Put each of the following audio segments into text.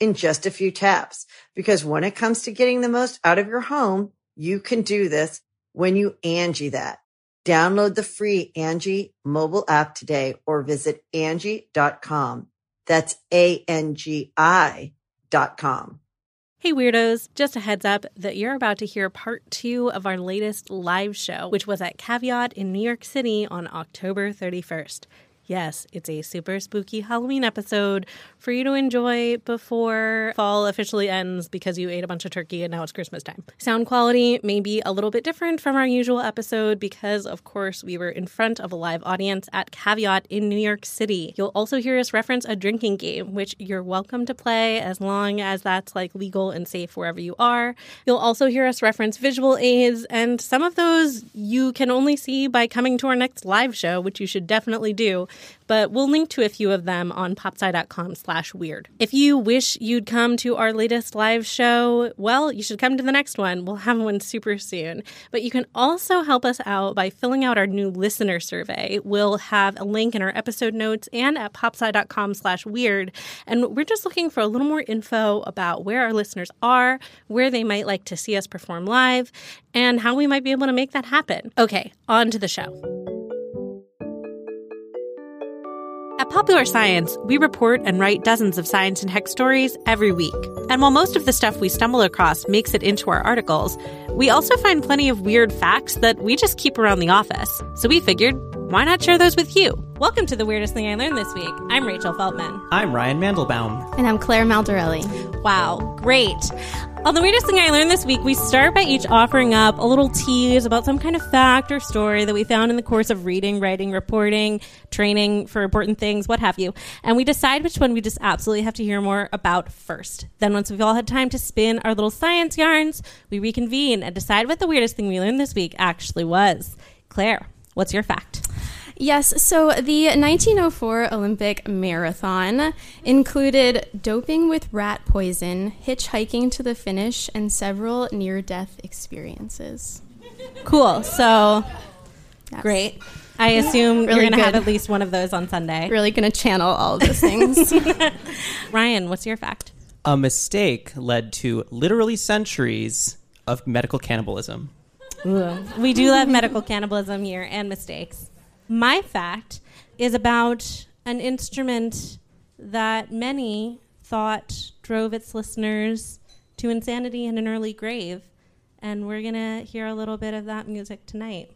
in just a few taps. Because when it comes to getting the most out of your home, you can do this when you Angie that. Download the free Angie mobile app today or visit Angie.com. That's ANGI.com. Hey weirdos, just a heads up that you're about to hear part 2 of our latest live show, which was at Caveat in New York City on October 31st. Yes, it's a super spooky Halloween episode for you to enjoy before fall officially ends because you ate a bunch of turkey and now it's Christmas time. Sound quality may be a little bit different from our usual episode because, of course, we were in front of a live audience at Caveat in New York City. You'll also hear us reference a drinking game, which you're welcome to play as long as that's like legal and safe wherever you are. You'll also hear us reference visual aids, and some of those you can only see by coming to our next live show, which you should definitely do. But we'll link to a few of them on popsci.com/weird. If you wish you'd come to our latest live show, well, you should come to the next one. We'll have one super soon. But you can also help us out by filling out our new listener survey. We'll have a link in our episode notes and at popsci.com/weird. And we're just looking for a little more info about where our listeners are, where they might like to see us perform live, and how we might be able to make that happen. Okay, on to the show. At Popular Science, we report and write dozens of science and tech stories every week. And while most of the stuff we stumble across makes it into our articles, we also find plenty of weird facts that we just keep around the office. So we figured, why not share those with you? Welcome to The Weirdest Thing I Learned This Week. I'm Rachel Feltman. I'm Ryan Mandelbaum. And I'm Claire Maldarelli. Wow, great. On The Weirdest Thing I Learned This Week, we start by each offering up a little tease about some kind of fact or story that we found in the course of reading, writing, reporting, training for important things, what have you. And we decide which one we just absolutely have to hear more about first. Then once we've all had time to spin our little science yarns, we reconvene and decide what the weirdest thing we learned this week actually was. Claire, what's your fact? Yes, so the 1904 Olympic Marathon included doping with rat poison, hitchhiking to the finish, and several near-death experiences. Cool. So, yes. Great. I assume really you're going to have at least one of those on Sunday. Really going to channel all of those things. Ryan, what's your fact? A mistake led to literally centuries of medical cannibalism. Ooh. We do love medical cannibalism here and mistakes. My fact is about an instrument that many thought drove its listeners to insanity and an early grave. And we're going to hear a little bit of that music tonight.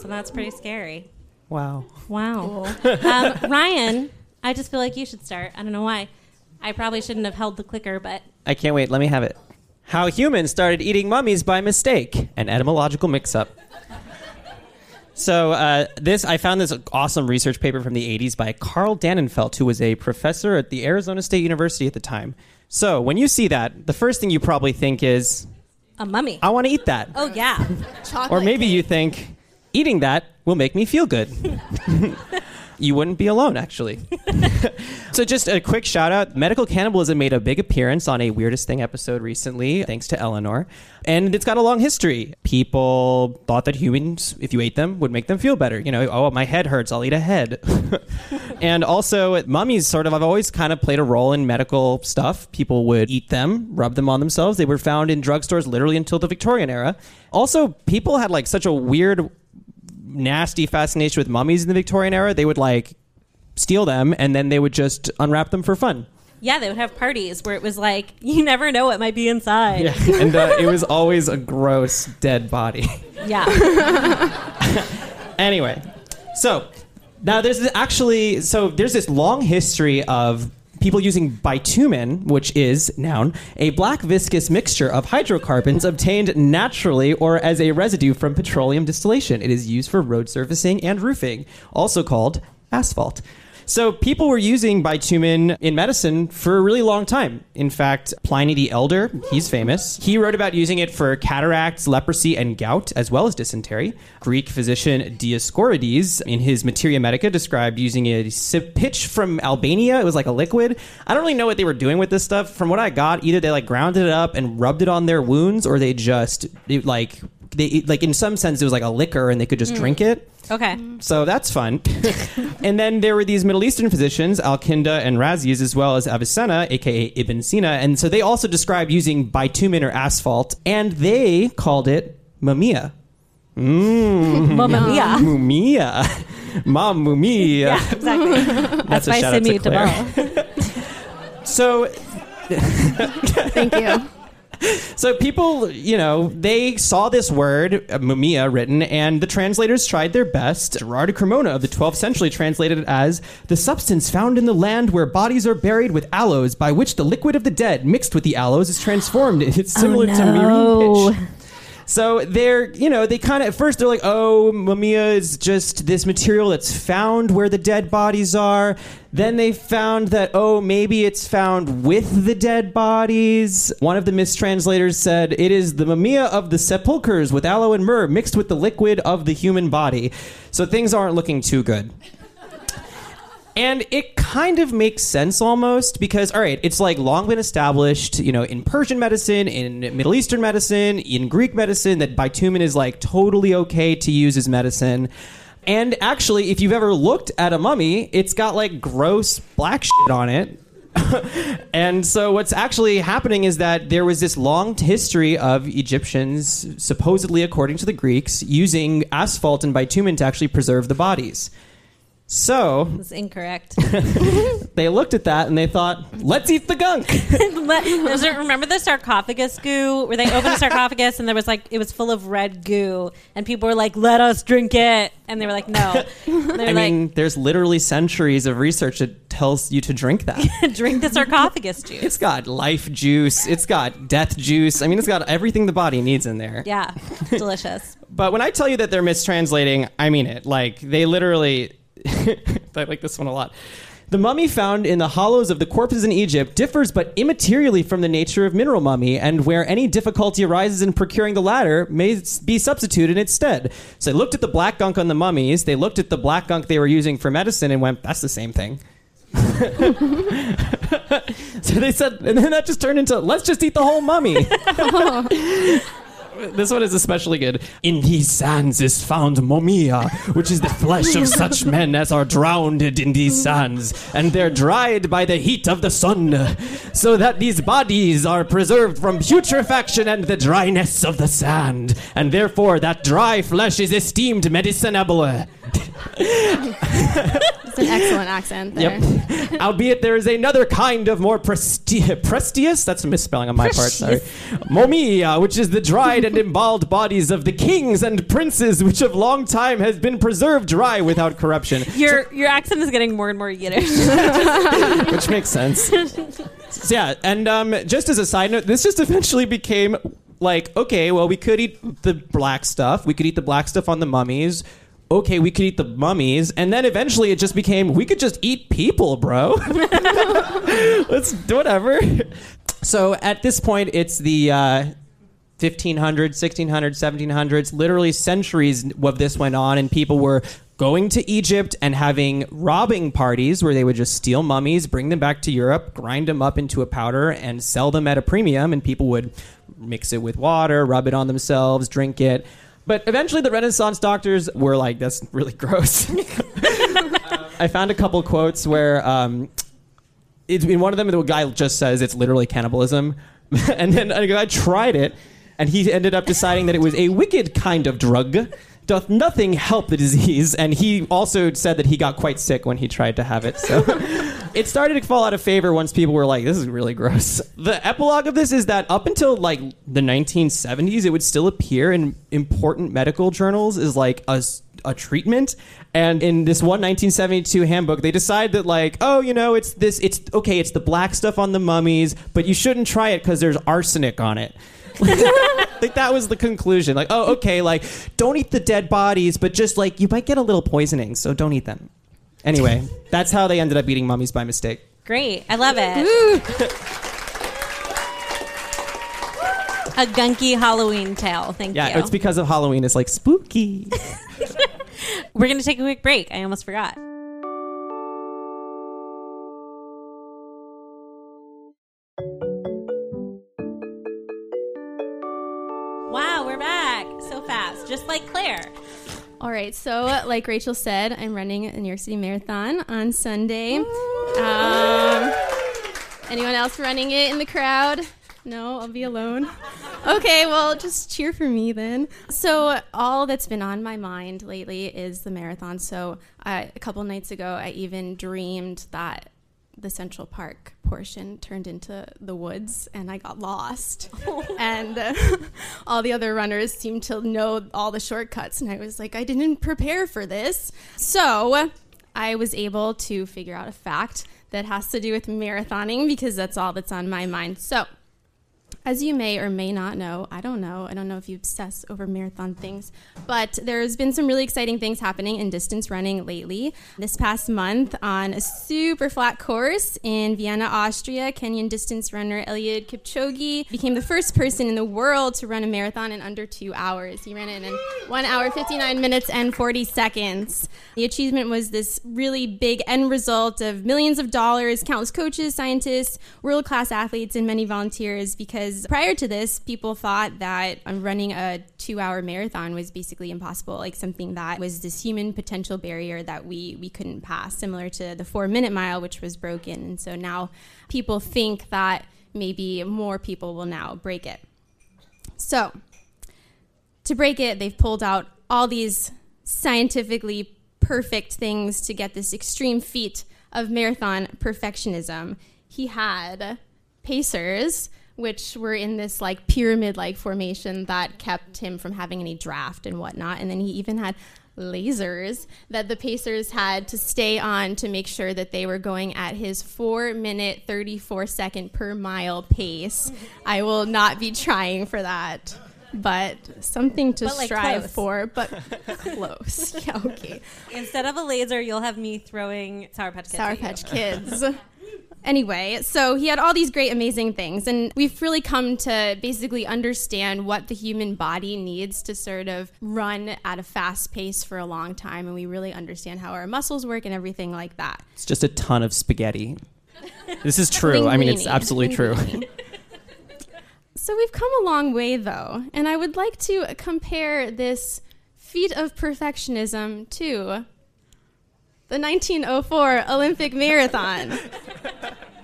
So that's pretty scary. Wow. Cool. Ryan, I just feel like you should start. I don't know why. I probably shouldn't have held the clicker, but... I can't wait. Let me have it. How humans started eating mummies by mistake. An etymological mix-up. So I found this awesome research paper from the 80s by Carl Dannenfeldt, who was a professor at the Arizona State University at the time. So when you see that, the first thing you probably think is... a mummy. I want to eat that. Oh, yeah. Chocolate or maybe cake. You think, eating that will make me feel good. You wouldn't be alone, actually. So just a quick shout out. Medical cannibalism made a big appearance on a Weirdest Thing episode recently, thanks to Eleanor. And it's got a long history. People thought that humans, if you ate them, would make them feel better. You know, oh, my head hurts, I'll eat a head. And also, mummies I've always kind of played a role in medical stuff. People would eat them, rub them on themselves. They were found in drugstores literally until the Victorian era. Also, people had such a weird... nasty fascination with mummies in the Victorian era. They would steal them and then they would just unwrap them for fun. Yeah, they would have parties where it was like, you never know what might be inside. Yeah. And it was always a gross dead body. Yeah. Anyway, so now there's this long history of people using bitumen, which is, noun, a black viscous mixture of hydrocarbons obtained naturally or as a residue from petroleum distillation. It is used for road surfacing and roofing, also called asphalt. So people were using bitumen in medicine for a really long time. In fact, Pliny the Elder, he's famous. He wrote about using it for cataracts, leprosy, and gout, as well as dysentery. Greek physician Dioscorides, in his Materia Medica, described using a pitch from Albania. It was like a liquid. I don't really know what they were doing with this stuff. From what I got, either they ground it up and rubbed it on their wounds, or they just, in some sense, it was like a liquor and they could just drink it. Okay. So that's fun. And then there were these Middle Eastern physicians, Al-Kindi and Razi, as well as Avicenna, a.k.a. Ibn Sina. And so they also described using bitumen or asphalt, and they called it mumia. Mumia. Mumia. Mumia. Yeah, exactly. That's by Simi Tabal. So... Thank you. So people, they saw this word, mumia, written, and the translators tried their best. Gerard Cremona of the 12th century translated it as the substance found in the land where bodies are buried with aloes, by which the liquid of the dead mixed with the aloes is transformed. It's similar to myrrh pitch. So they're, they kind of, at first they're like, oh, mumia is just this material that's found where the dead bodies are. Then they found that, oh, maybe it's found with the dead bodies. One of the mistranslators said, it is the mumia of the sepulchres with aloe and myrrh mixed with the liquid of the human body. So things aren't looking too good. And it kind of makes sense almost because, all right, it's long been established, in Persian medicine, in Middle Eastern medicine, in Greek medicine, that bitumen is totally okay to use as medicine. And actually, if you've ever looked at a mummy, it's got gross black shit on it. And so what's actually happening is that there was this long history of Egyptians, supposedly according to the Greeks, using asphalt and bitumen to actually preserve the bodies. So that's incorrect. They looked at that and they thought, let's eat the gunk. Remember the sarcophagus goo where they opened a sarcophagus and there was it was full of red goo and people were like, let us drink it. And they were like, no. I mean, there's literally centuries of research that tells you to drink that. Drink the sarcophagus juice. It's got life juice. It's got death juice. I mean, it's got everything the body needs in there. Yeah. Delicious. But when I tell you that they're mistranslating, I mean it. They literally... I like this one a lot. The mummy found in the hollows of the corpses in Egypt differs but immaterially from the nature of mineral mummy, and where any difficulty arises in procuring the latter may be substituted in its stead. So they looked at the black gunk on the mummies, they looked at the black gunk they were using for medicine and went, that's the same thing. So they said, and then that just turned into, let's just eat the whole mummy. This one is especially good. In these sands is found momia, which is the flesh of such men as are drowned in these sands, and they're dried by the heat of the sun, so that these bodies are preserved from putrefaction and the dryness of the sand, and therefore that dry flesh is esteemed medicinable. It's an excellent accent there. Yep. Albeit there is another kind of more prestigious, that's a misspelling on my part, sorry, momia, which is the dried and emballed bodies of the kings and princes, which of long time has been preserved dry without corruption. Your accent is getting more and more Yiddish. Which makes sense. So, yeah, and just as a side note, this just eventually became okay, well, we could eat the black stuff. We could eat the black stuff on the mummies. Okay, we could eat the mummies. And then eventually it just became, we could just eat people, bro. Let's do whatever. So at this point, it's the 1500s, 1600s, 1700s, literally centuries of this went on. And people were going to Egypt and having robbing parties where they would just steal mummies, bring them back to Europe, grind them up into a powder and sell them at a premium. And people would mix it with water, rub it on themselves, drink it. But eventually the Renaissance doctors were like, that's really gross. I found a couple quotes where in one of them, the guy just says it's literally cannibalism. And then a guy tried it, and he ended up deciding that it was a wicked kind of drug. Doth nothing help the disease. And he also said that he got quite sick when he tried to have it. So It started to fall out of favor once people were like, this is really gross. The epilogue of this is that up until like the 1970s, it would still appear in important medical journals as like a treatment. And in this one 1972 handbook, they decide that like, oh, you know, it's this, it's okay, it's the black stuff on the mummies, but you shouldn't try it because there's arsenic on it. Like that was the conclusion. Like, oh, okay, like don't eat the dead bodies, but just like you might get a little poisoning, so don't eat them. Anyway, that's how they ended up eating mummies by mistake. Great. I love it. A gunky Halloween tale. Thank you. Yeah, it's because of Halloween. It's like spooky. We're going to take a quick break. I almost forgot. Wow, we're back so fast, just like Claire. All right, so like Rachel said, I'm running a New York City Marathon on Sunday. Anyone else running it in the crowd? No, I'll be alone. Okay, well, just cheer for me then. So all that's been on my mind lately is the marathon. So a couple nights ago, I even dreamed that the Central Park portion turned into the woods, and I got lost. And all the other runners seemed to know all the shortcuts, and I was like, I didn't prepare for this. So I was able to figure out a fact that has to do with marathoning, because that's all that's on my mind. So as you may or may not know, I don't know if you obsess over marathon things, but there's been some really exciting things happening in distance running lately. This past month, on a super flat course in Vienna, Austria, Kenyan distance runner Eliud Kipchoge became the first person in the world to run a marathon in under 2 hours. He ran it in 1 hour, 59 minutes, and 40 seconds. The achievement was this really big end result of millions of dollars, countless coaches, scientists, world-class athletes, and many volunteers, because prior to this, people thought that running a 2-hour marathon was basically impossible, like something that was this human potential barrier that we couldn't pass, similar to the 4-minute mile, which was broken. And so now people think that maybe more people will now break it. So to break it, they've pulled out all these scientifically perfect things to get this extreme feat of marathon perfectionism. He had pacers, which were in this like pyramid-like formation that kept him from having any draft and whatnot. And then he even had lasers that the pacers had to stay on to make sure that they were going at his 4-minute, 34-second per mile pace. I will not be trying for that, but something to strive for, but close. Yeah, okay. Instead of a laser, you'll have me throwing Sour Patch Kids. Sour Patch Kids. Anyway, so he had all these great, amazing things, and we've really come to basically understand what the human body needs to sort of run at a fast pace for a long time, and we really understand how our muscles work and everything like that. It's just a ton of spaghetti. This is true. Linguini. I mean, it's absolutely Linguini. True. So we've come a long way, though, and I would like to compare this feat of perfectionism to the 1904 Olympic Marathon.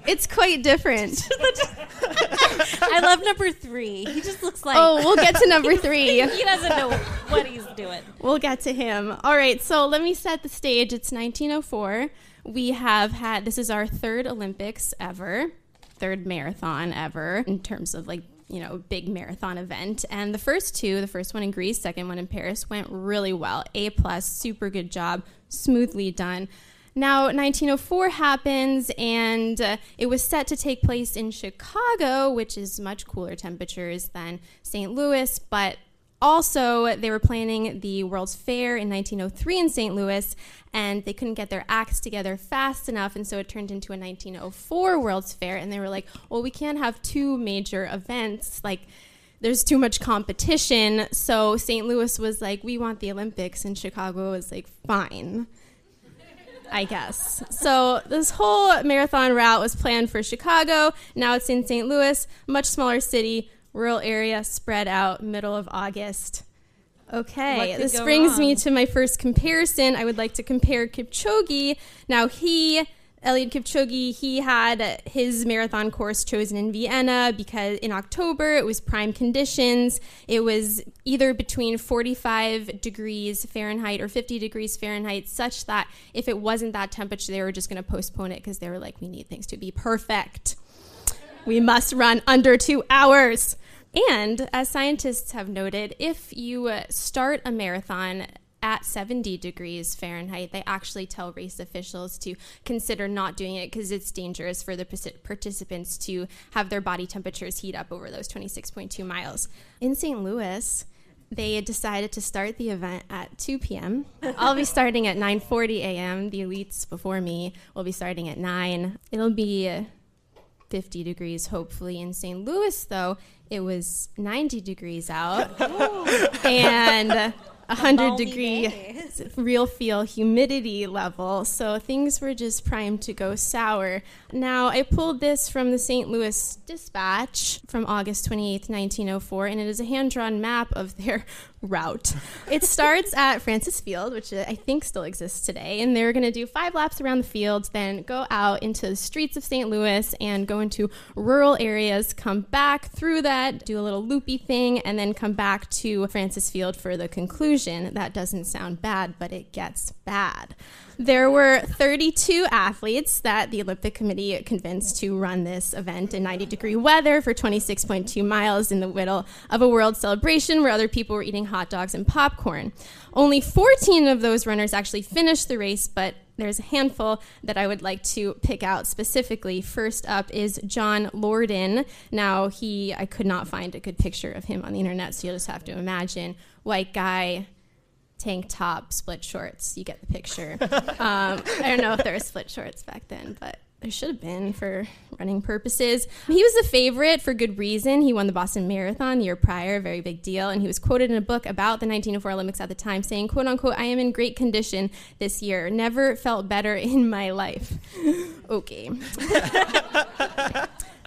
It's quite different. I love number 3. He just looks like... Oh, we'll get to number 3. He doesn't know what he's doing. We'll get to him. All right, so let me set the stage. It's 1904. We have had... This is our third Olympics ever, third marathon ever, in terms of, like, you know, big marathon event. And the first two, the first one in Greece, second one in Paris, went really well. A+, super good job, smoothly done. Now, 1904 happens, and it was set to take place in Chicago, which is much cooler temperatures than St. Louis, but also they were planning the World's Fair in 1903 in St. Louis, and they couldn't get their acts together fast enough, and so it turned into a 1904 World's Fair, and they were like, well, we can't have two major events, like, there's too much competition, so St. Louis was like, we want the Olympics, and Chicago was like, fine. I guess. So this whole marathon route was planned for Chicago. Now it's in St. Louis, much smaller city, rural area, spread out, middle of August. Okay, this brings me to my first comparison. I would like to compare Kipchoge. Now he Eliud Kipchoge, he had his marathon course chosen in Vienna because in October it was prime conditions. It was either between 45 degrees Fahrenheit or 50 degrees Fahrenheit, such that if it wasn't that temperature, they were just going to postpone it because they were like, we need things to be perfect. We must run under 2 hours. And as scientists have noted, if you start a marathon at 70 degrees Fahrenheit, they actually tell race officials to consider not doing it because it's dangerous for the participants to have their body temperatures heat up over those 26.2 miles. In St. Louis, they decided to start the event at 2 p.m. I'll be starting at 9:40 a.m. The elites before me will be starting at 9. It'll be 50 degrees, hopefully. In St. Louis, though, it was 90 degrees out. And 100 degree real feel humidity level, so things were just primed to go sour. Now, I pulled this from the St. Louis Dispatch from August 28th, 1904, and it is a hand-drawn map of their route. It starts at Francis Field, which I think still exists today, and they're going to do 5 laps around the field, then go out into the streets of St. Louis and go into rural areas, come back through that, do a little loopy thing, and then come back to Francis Field for the conclusion. That doesn't sound bad, but it gets bad. There were 32 athletes that the Olympic Committee convinced to run this event in 90-degree weather for 26.2 miles in the middle of a world celebration where other people were eating hot dogs and popcorn. Only 14 of those runners actually finished the race, but there's a handful that I would like to pick out specifically. First up is John Lorden. Now, I could not find a good picture of him on the internet, so you'll just have to imagine. White guy, tank top, split shorts. You get the picture. I don't know if there were split shorts back then, but there should have been for running purposes. He was a favorite for good reason. He won the Boston Marathon the year prior, a very big deal, and he was quoted in a book about the 1904 Olympics at the time saying, quote unquote, "I am in great condition this year. Never felt better in my life." Okay.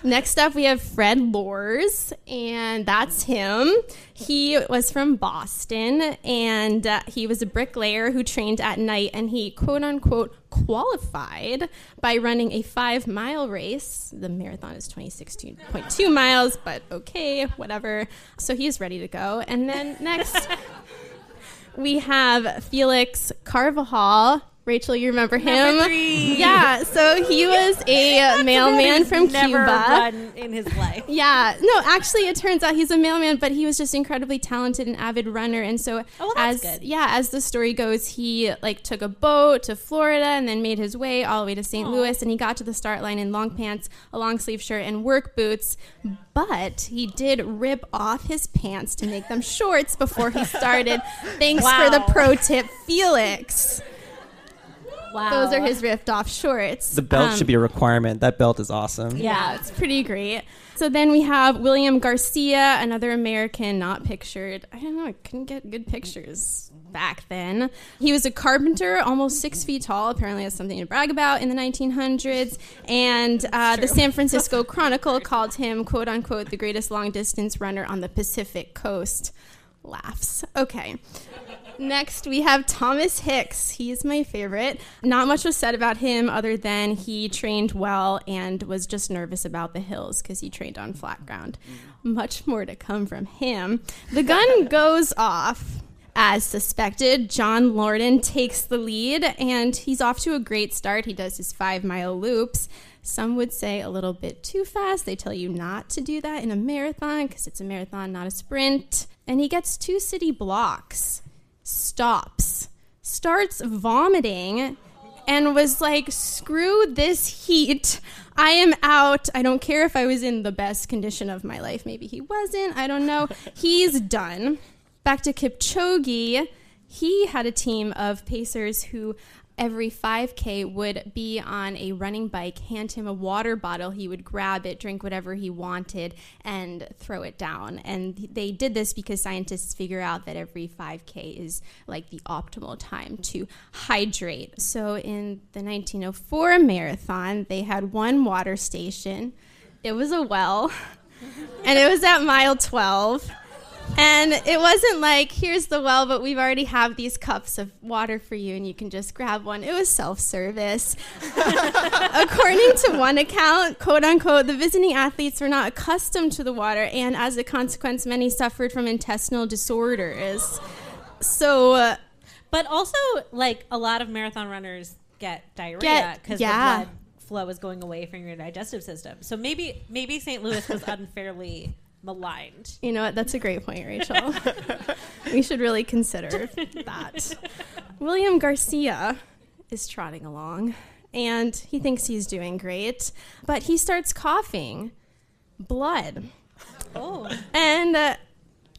Next up, we have Fred Lorz, and that's him. He was from Boston, and he was a bricklayer who trained at night, and he, quote-unquote, qualified by running a 5-mile race. The marathon is 26.2 miles, but okay, whatever. So he's ready to go. And then next, we have Felix Carvajal. Rachel, you remember him? Yeah, so he was a mailman from Cuba. Never run in his life. Yeah, no, actually, it turns out he's a mailman, but he was just incredibly talented and avid runner, and so as the story goes, he took a boat to Florida and then made his way all the way to St. Louis, and he got to the start line in long pants, a long sleeve shirt, and work boots, but he did rip off his pants to make them shorts before he started. Thanks for the pro tip, Felix. Wow. Those are his ripped off shorts. The belt should be a requirement. That belt is awesome. Yeah, it's pretty great. So then we have William Garcia, another American not pictured. I don't know, I couldn't get good pictures back then. He was a carpenter, almost 6 feet tall, apparently has something to brag about in the 1900s. And the San Francisco Chronicle called him, quote unquote, the greatest long distance runner on the Pacific coast. Laughs. Okay. Next, we have Thomas Hicks. He's my favorite. Not much was said about him other than he trained well and was just nervous about the hills because he trained on flat ground. Much more to come from him. The gun goes off. As suspected, John Lorden takes the lead, and he's off to a great start. He does his 5-mile loops. Some would say a little bit too fast. They tell you not to do that in a marathon because it's a marathon, not a sprint. And he gets 2 city blocks. Stops, starts vomiting, and was like, screw this heat. I am out. I don't care if I was in the best condition of my life. Maybe he wasn't. I don't know. He's done. Back to Kipchoge. He had a team of pacers who every 5K would be on a running bike, hand him a water bottle, he would grab it, drink whatever he wanted, and throw it down. And they did this because scientists figure out that every 5K is the optimal time to hydrate. So in the 1904 marathon, they had one water station. It was a well, and it was at mile 12. And it wasn't like, here's the well, but we've already have these cups of water for you and you can just grab one. It was self-service. According to one account, quote unquote, the visiting athletes were not accustomed to the water, and as a consequence, many suffered from intestinal disorders. So, but also, like, a lot of marathon runners get diarrhea because the blood flow is going away from your digestive system. So maybe St. Louis was unfairly maligned. You know what? That's a great point, Rachel. We should really consider that. William Garcia is trotting along, and he thinks he's doing great, but he starts coughing blood. Oh. And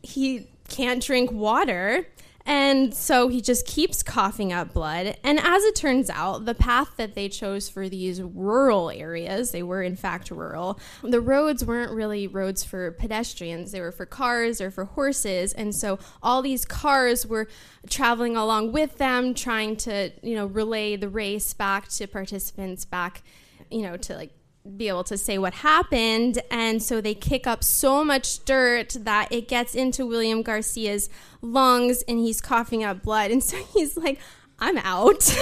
he can't drink water, and so he just keeps coughing up blood. And as it turns out, the path that they chose for these rural areas, they were in fact rural, the roads weren't really roads for pedestrians. They were for cars or for horses. And so all these cars were traveling along with them, trying to, you know, relay the race back to participants, back, you know, to like be able to say what happened. And so they kick up so much dirt that it gets into William Garcia's lungs and he's coughing up blood. And so he's like, I'm out.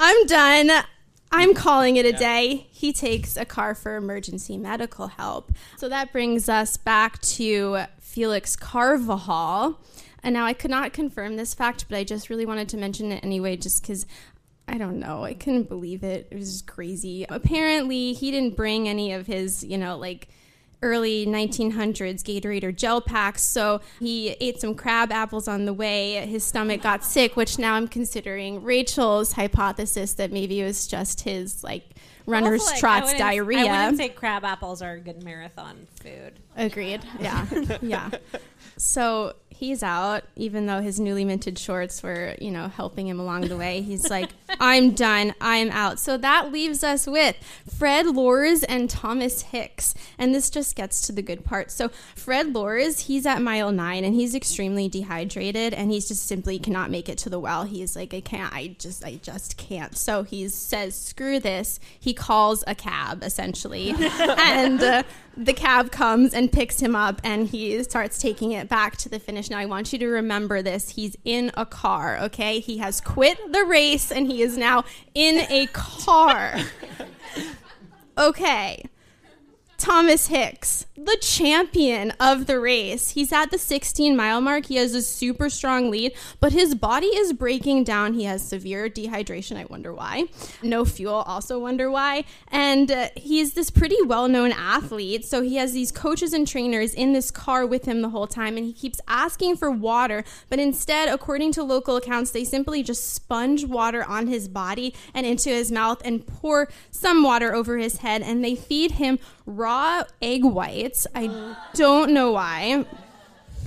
I'm done. I'm calling it a day. He takes a car for emergency medical help. So that brings us back to Felix Carvajal. And now I could not confirm this fact, but I just really wanted to mention it anyway, just because I don't know. I couldn't believe it. It was just crazy. Apparently, he didn't bring any of his, you know, like early 1900s Gatorade or gel packs. So he ate some crab apples on the way. His stomach got sick, which now I'm considering Rachel's hypothesis that maybe it was just his like runner's also, like, trots diarrhea. I wouldn't say crab apples are good marathon food. Agreed. Yeah. Yeah. So he's out, even though his newly minted shorts were, you know, helping him along the way. He's like, I'm done. I'm out. So that leaves us with Fred Lorz and Thomas Hicks. And this just gets to the good part. So Fred Lorz, he's at mile 9 and he's extremely dehydrated and he's just simply cannot make it to the well. He's like, I just can't. So he says, screw this. He calls a cab, essentially. And the cab comes and picks him up and he starts taking it back to the finish. Now, I want you to remember this. He's in a car, okay? He has quit the race and he is now in a car. Okay. Thomas Hicks, the champion of the race. He's at the 16-mile mark. He has a super strong lead, but his body is breaking down. He has severe dehydration. I wonder why. No fuel. Also wonder why. And he's this pretty well-known athlete, so he has these coaches and trainers in this car with him the whole time, and he keeps asking for water, but instead, according to local accounts, they simply just sponge water on his body and into his mouth and pour some water over his head, and they feed him raw egg whites. I don't know why.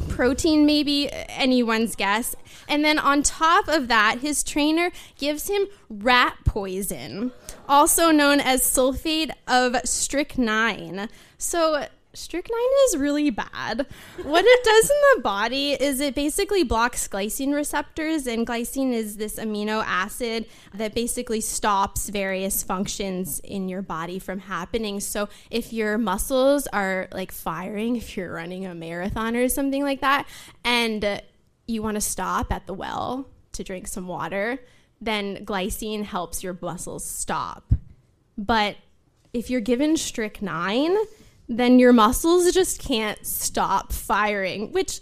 Protein, maybe, anyone's guess. And then on top of that, his trainer gives him rat poison, also known as sulfate of strychnine. So strychnine is really bad. What it does in the body is it basically blocks glycine receptors, and glycine is this amino acid that basically stops various functions in your body from happening. So if your muscles are like firing, if you're running a marathon or something like that, and you want to stop at the well to drink some water, then glycine helps your muscles stop. But if you're given strychnine, then your muscles just can't stop firing, which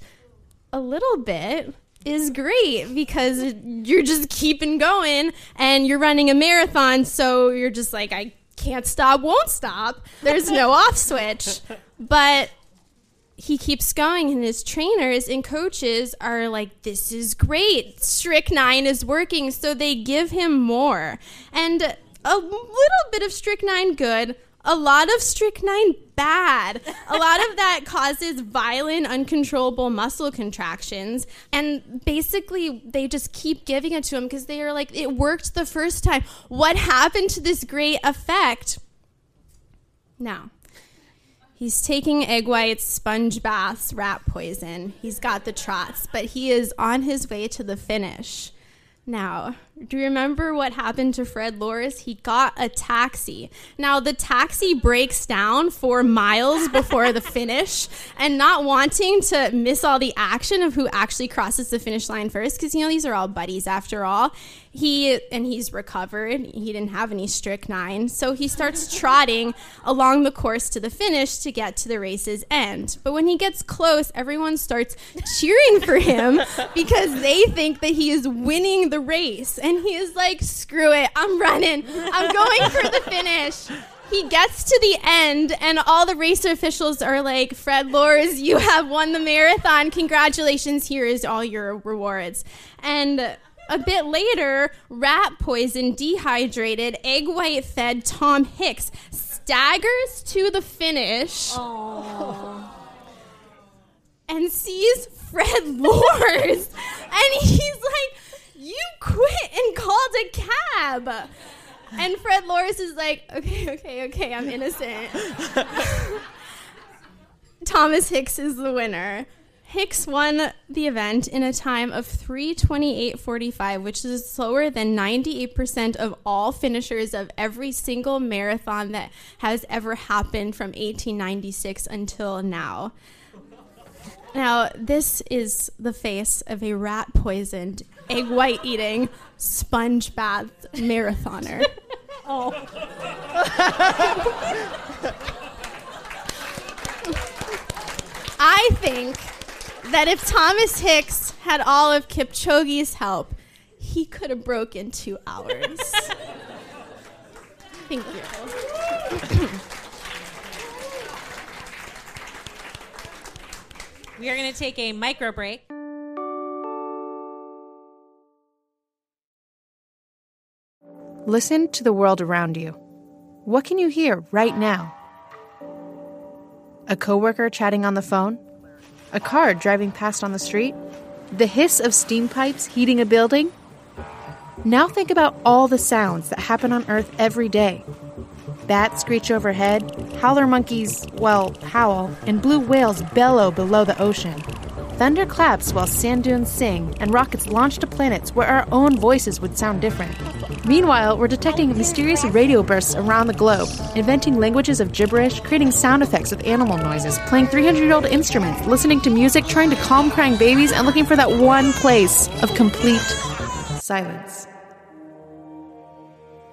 a little bit is great because you're just keeping going and you're running a marathon, so you're just like, I can't stop, won't stop. There's no off switch. But he keeps going, and his trainers and coaches are like, this is great. Strychnine is working, so they give him more. And a little bit of strychnine good, a lot of strychnine bad. A lot of that causes violent, uncontrollable muscle contractions. And basically, they just keep giving it to him because they are like, it worked the first time. What happened to this great effect? Now, he's taking egg whites, sponge baths, rat poison. He's got the trots, but he is on his way to the finish. Now, Do you remember what happened to Fred Lorz? He got a taxi. Now, the taxi breaks down for miles before the finish, and not wanting to miss all the action of who actually crosses the finish line first, because, you know, these are all buddies after all. He's recovered. He didn't have any strychnine. So he starts trotting along the course to the finish to get to the race's end. But when he gets close, everyone starts cheering for him because they think that he is winning the race. And he is like, screw it, I'm running. I'm going for the finish. He gets to the end, and all the racer officials are like, Fred Lorz, you have won the marathon. Congratulations. Here is all your rewards. And a bit later, rat poison, dehydrated, egg white fed Tom Hicks staggers to the finish. Aww. And sees Fred Lorz. And he's like, you quit and called a cab. And Fred Lorz is like, okay, I'm innocent. Thomas Hicks is the winner. Hicks won the event in a time of 3:28:45, which is slower than 98% of all finishers of every single marathon that has ever happened from 1896 until now. Now, this is the face of a rat-poisoned, egg white-eating, sponge-bathed marathoner. I think that if Thomas Hicks had all of Kipchoge's help, he could have broken 2 hours. Thank you. We are going to take a micro break. Listen to the world around you. What can you hear right now? A coworker chatting on the phone? A car driving past on the street? The hiss of steam pipes heating a building? Now think about all the sounds that happen on Earth every day. Bats screech overhead, howler monkeys, well, howl, and blue whales bellow below the ocean. Thunder claps while sand dunes sing, and rockets launch to planets where our own voices would sound different. Meanwhile, we're detecting mysterious radio bursts around the globe, inventing languages of gibberish, creating sound effects with animal noises, playing 300-year-old instruments, listening to music, trying to calm crying babies, and looking for that one place of complete silence.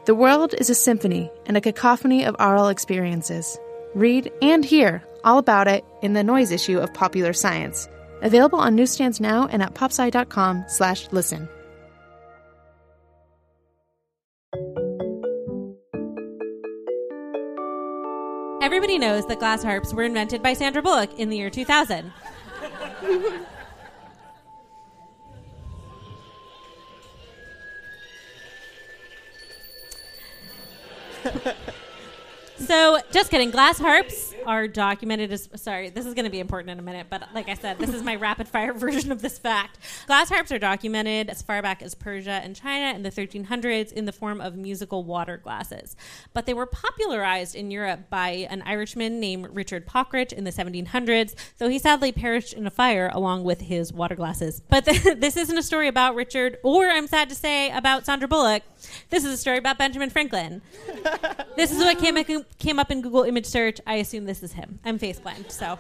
The world is a symphony and a cacophony of aural experiences. Read and hear all about it in the Noise issue of Popular Science. Available on newsstands now and at popsci.com/listen. Everybody knows that glass harps were invented by Sandra Bullock in the year 2000. So, just kidding. Glass harps are documented as... Sorry, this is going to be important in a minute, but like I said, this is my rapid-fire version of this fact. Glass harps are documented as far back as Persia and China in the 1300s in the form of musical water glasses. But they were popularized in Europe by an Irishman named Richard Pockrich in the 1700s, though he sadly perished in a fire along with his water glasses. But this isn't a story about Richard, or I'm sad to say, about Sandra Bullock. This is a story about Benjamin Franklin. This is what came up in Google image search. I assume this is him. I'm faceplant, so.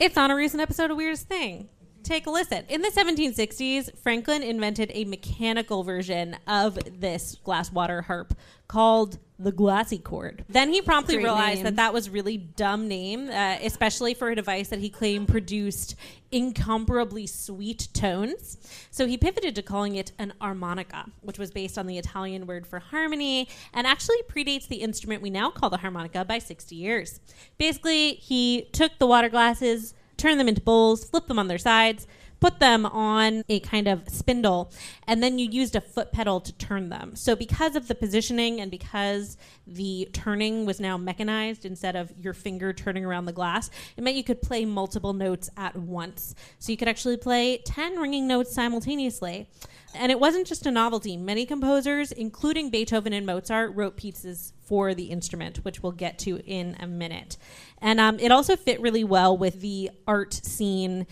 It's on a recent episode of Weirdest Thing. Take a listen. In the 1760s, Franklin invented a mechanical version of this glass water harp called the glassy chord. Then he promptly realized that was a really dumb name, especially for a device that he claimed produced incomparably sweet tones. So he pivoted to calling it an harmonica, which was based on the Italian word for harmony and actually predates the instrument we now call the harmonica by 60 years. Basically, he took the water glasses, turned them into bowls, flipped them on their sides, put them on a kind of spindle, and then you used a foot pedal to turn them. So because of the positioning and because the turning was now mechanized instead of your finger turning around the glass, it meant you could play multiple notes at once. So you could actually play 10 ringing notes simultaneously. And it wasn't just a novelty. Many composers, including Beethoven and Mozart, wrote pieces for the instrument, which we'll get to in a minute. And it also fit really well with the art scene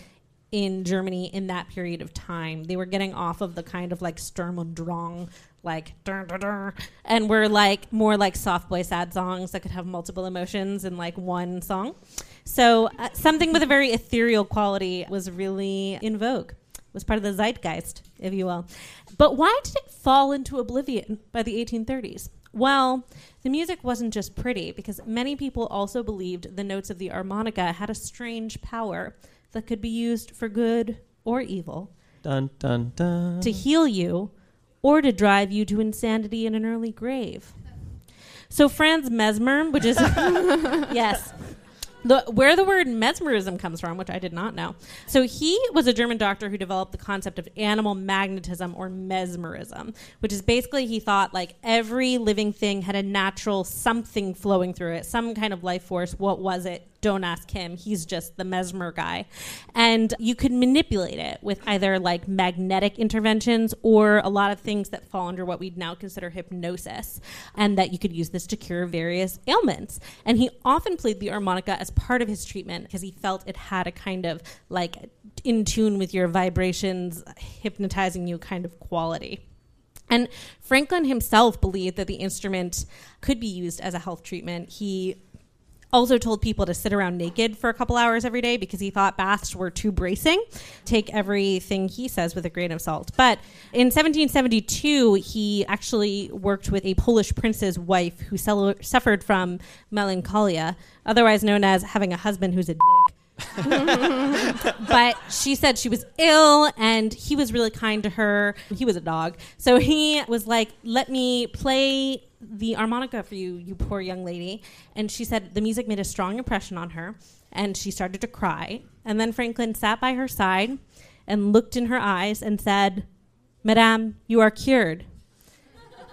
in Germany in that period of time. They were getting off of the kind of like Sturm und Drang, like dur, dur, dur, and were like more like soft boy sad songs that could have multiple emotions in like one song. So something with a very ethereal quality was really in vogue. It was part of the zeitgeist, if you will. But why did it fall into oblivion by the 1830s? Well, the music wasn't just pretty, because many people also believed the notes of the harmonica had a strange power that could be used for good or evil, dun, dun, dun, to heal you, or to drive you to insanity in an early grave. So Franz Mesmer, which is... yes. Where the word mesmerism comes from, which I did not know. So he was a German doctor who developed the concept of animal magnetism or mesmerism, which is basically he thought like every living thing had a natural something flowing through it, some kind of life force. What was it? Don't ask him. He's just the mesmer guy. And you could manipulate it with either like magnetic interventions or a lot of things that fall under what we'd now consider hypnosis, and that you could use this to cure various ailments. And he often played the harmonica as part of his treatment because he felt it had a kind of like in tune with your vibrations, hypnotizing you kind of quality. And Franklin himself believed that the instrument could be used as a health treatment. He also told people to sit around naked for a couple hours every day because he thought baths were too bracing. Take everything he says with a grain of salt. But in 1772, he actually worked with a Polish prince's wife who suffered from melancholia, otherwise known as having a husband who's a dick. But she said she was ill and he was really kind to her. He was a dog. So he was like, let me play the harmonica for you, you poor young lady. And she said the music made a strong impression on her and she started to cry. And then Franklin sat by her side and looked in her eyes and said, "Madame, you are cured."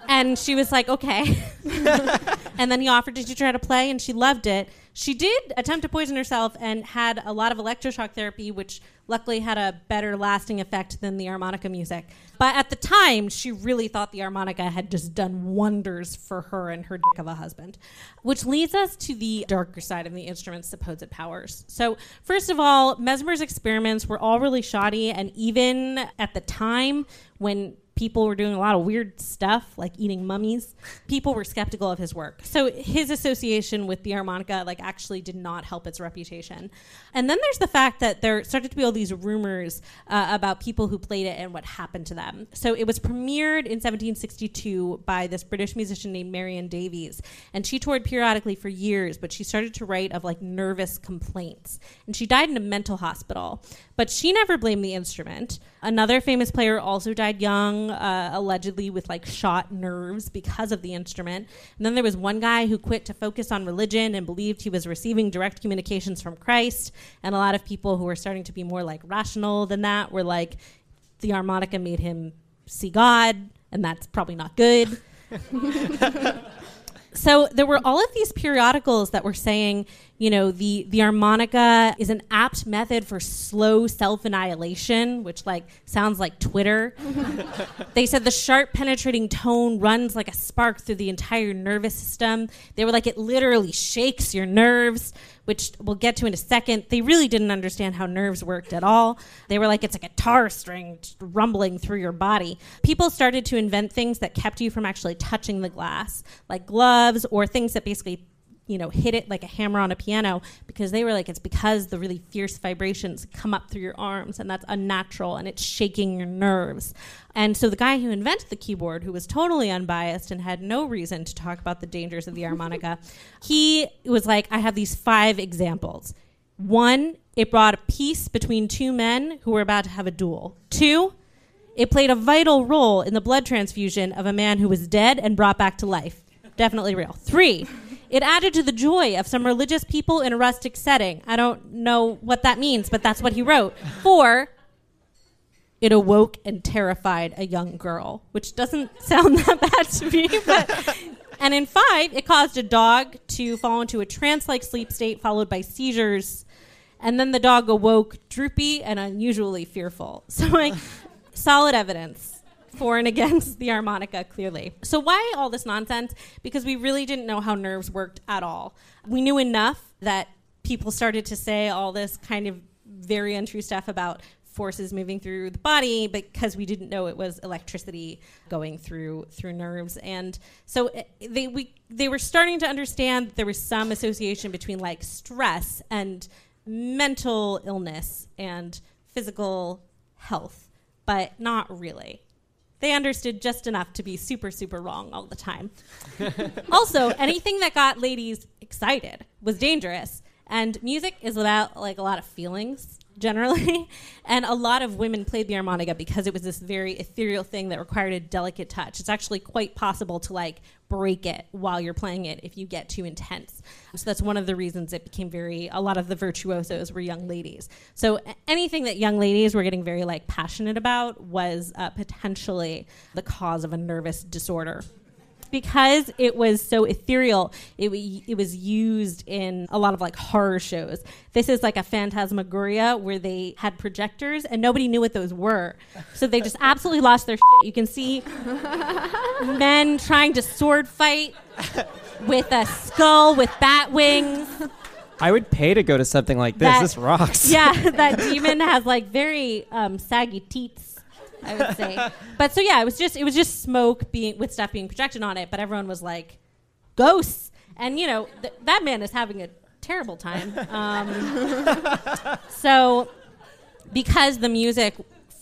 And she was like, okay. And then he offered to teach her how to play, and she loved it. She did attempt to poison herself and had a lot of electroshock therapy, which luckily had a better lasting effect than the harmonica music. But at the time, she really thought the harmonica had just done wonders for her and her dick of a husband, which leads us to the darker side of the instrument's supposed powers. So first of all, Mesmer's experiments were all really shoddy, and even at the time when people were doing a lot of weird stuff, like eating mummies, people were skeptical of his work. So his association with the harmonica like actually did not help its reputation. And then there's the fact that there started to be all these rumors about people who played it and what happened to them. So it was premiered in 1762 by this British musician named Marion Davies. And she toured periodically for years, but she started to write of like nervous complaints. And she died in a mental hospital. But she never blamed the instrument. Another famous player also died young, allegedly with like shot nerves because of the instrument. And then there was one guy who quit to focus on religion and believed he was receiving direct communications from Christ. And a lot of people who were starting to be more like rational than that were like, the harmonica made him see God, and that's probably not good. So there were all of these periodicals that were saying, you know, the harmonica is an apt method for slow self-annihilation, which like sounds like Twitter. They said the sharp penetrating tone runs like a spark through the entire nervous system. They were like, it literally shakes your nerves, which we'll get to in a second. They really didn't understand how nerves worked at all. They were like, it's a guitar string rumbling through your body. People started to invent things that kept you from actually touching the glass, like gloves or things that basically, you know, hit it like a hammer on a piano, because they were like, it's because the really fierce vibrations come up through your arms and that's unnatural and it's shaking your nerves. And so the guy who invented the keyboard, who was totally unbiased and had no reason to talk about the dangers of the harmonica, he was like, I have these 5 examples. 1, it brought a peace between 2 men who were about to have a duel. 2, it played a vital role in the blood transfusion of a man who was dead and brought back to life. Definitely real. 3, it added to the joy of some religious people in a rustic setting. I don't know what that means, but that's what he wrote. 4, it awoke and terrified a young girl, which doesn't sound that bad to me. But. And in 5, it caused a dog to fall into a trance-like sleep state followed by seizures. And then the dog awoke droopy and unusually fearful. So like, solid evidence for and against the harmonica, clearly. So why all this nonsense? Because we really didn't know how nerves worked at all. We knew enough that people started to say all this kind of very untrue stuff about forces moving through the body because we didn't know it was electricity going through nerves. And so they were starting to understand that there was some association between like stress and mental illness and physical health, but not really. They understood just enough to be super, super wrong all the time. Also, anything that got ladies excited was dangerous. And music is about like a lot of feelings generally. And a lot of women played the harmonica because it was this very ethereal thing that required a delicate touch. It's actually quite possible to like break it while you're playing it if you get too intense. So that's one of the reasons it became a lot of the virtuosos were young ladies. So anything that young ladies were getting very like passionate about was potentially the cause of a nervous disorder. Because it was so ethereal, it was used in a lot of like horror shows. This is like a phantasmagoria where they had projectors and nobody knew what those were. So they just absolutely lost their shit. You can see men trying to sword fight with a skull with bat wings. I would pay to go to something like this. This rocks. Yeah, that demon has like very saggy teats, I would say. But so yeah, it was just smoke with stuff being projected on it, but everyone was like, ghosts. And you know, that man is having a terrible time. So because the music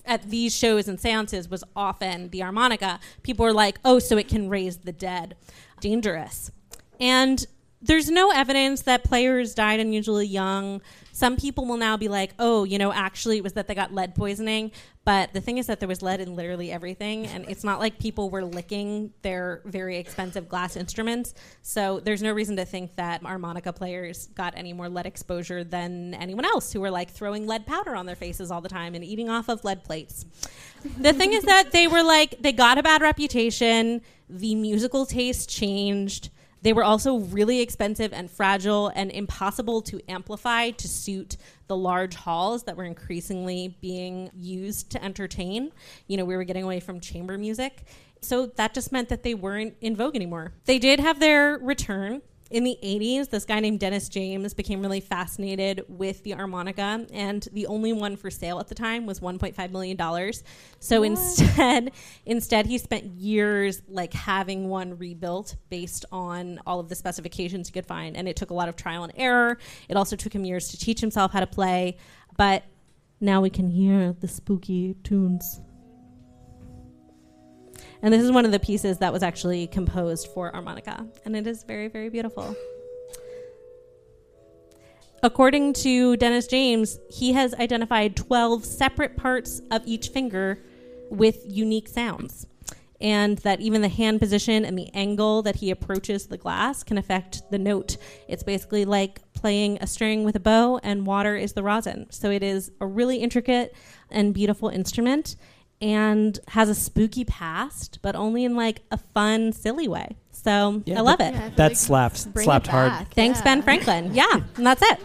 at these shows and seances was often the harmonica, people were like, oh, so it can raise the dead. Dangerous. And there's no evidence that players died unusually young. Some people will now be like, oh, you know, actually it was that they got lead poisoning. But the thing is that there was lead in literally everything. And it's not like people were licking their very expensive glass instruments. So there's no reason to think that harmonica players got any more lead exposure than anyone else who were like throwing lead powder on their faces all the time and eating off of lead plates. The thing is that they were like, they got a bad reputation. The musical taste changed. They were also really expensive and fragile and impossible to amplify to suit the large halls that were increasingly being used to entertain. You know, we were getting away from chamber music. So that just meant that they weren't in vogue anymore. They did have their return. In the 80s, this guy named Dennis James became really fascinated with the harmonica, and the only one for sale at the time was $1.5 million. So instead he spent years like having one rebuilt based on all of the specifications he could find, and it took a lot of trial and error. It also took him years to teach himself how to play, but now we can hear the spooky tunes. And this is one of the pieces that was actually composed for harmonica. And it is very, very beautiful. According to Dennis James, he has identified 12 separate parts of each finger with unique sounds. And that even the hand position and the angle that he approaches the glass can affect the note. It's basically like playing a string with a bow and water is the rosin. So it is a really intricate and beautiful instrument. And has a spooky past, but only in like a fun, silly way. So yeah, I love it. Yeah, that slapped hard. Thanks, yeah. Ben Franklin. Yeah, and that's it.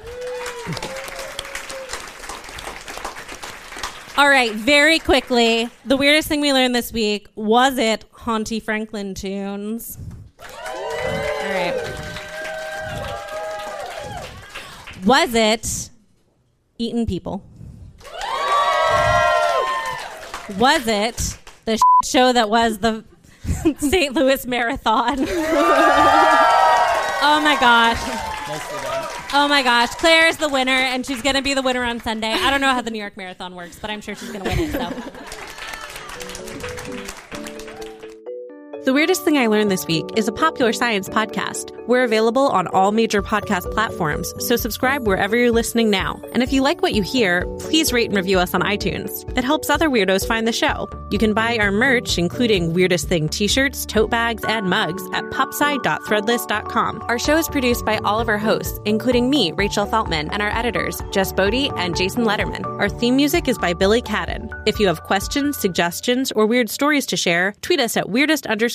All right, very quickly, the weirdest thing we learned this week, was it Haunty Franklin tunes? All right. Was it eating people? Was it the show that was the St. Louis Marathon? Oh, my gosh. Nicely done. Oh, my gosh. Claire's the winner, and she's going to be the winner on Sunday. I don't know how the New York Marathon works, but I'm sure she's going to win it. So. The Weirdest Thing I Learned This Week is a Popular Science podcast. We're available on all major podcast platforms, so subscribe wherever you're listening now. And if you like what you hear, please rate and review us on iTunes. It helps other weirdos find the show. You can buy our merch, including Weirdest Thing t-shirts, tote bags, and mugs at popsci.threadless.com. Our show is produced by all of our hosts, including me, Rachel Feltman, and our editors, Jess Bodie and Jason Letterman. Our theme music is by Billy Cadden. If you have questions, suggestions, or weird stories to share, tweet us at weirdest_thing.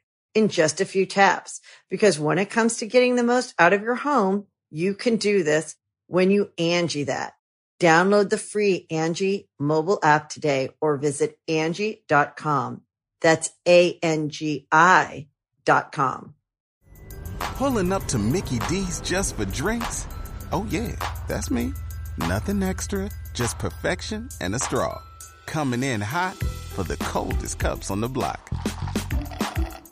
in just a few taps. Because when it comes to getting the most out of your home, you can do this when you Angie that. Download the free Angie mobile app today or visit Angie.com. That's ANGI.com. Pulling up to Mickey D's just for drinks? Oh yeah, that's me. Nothing extra, just perfection and a straw. Coming in hot for the coldest cups on the block.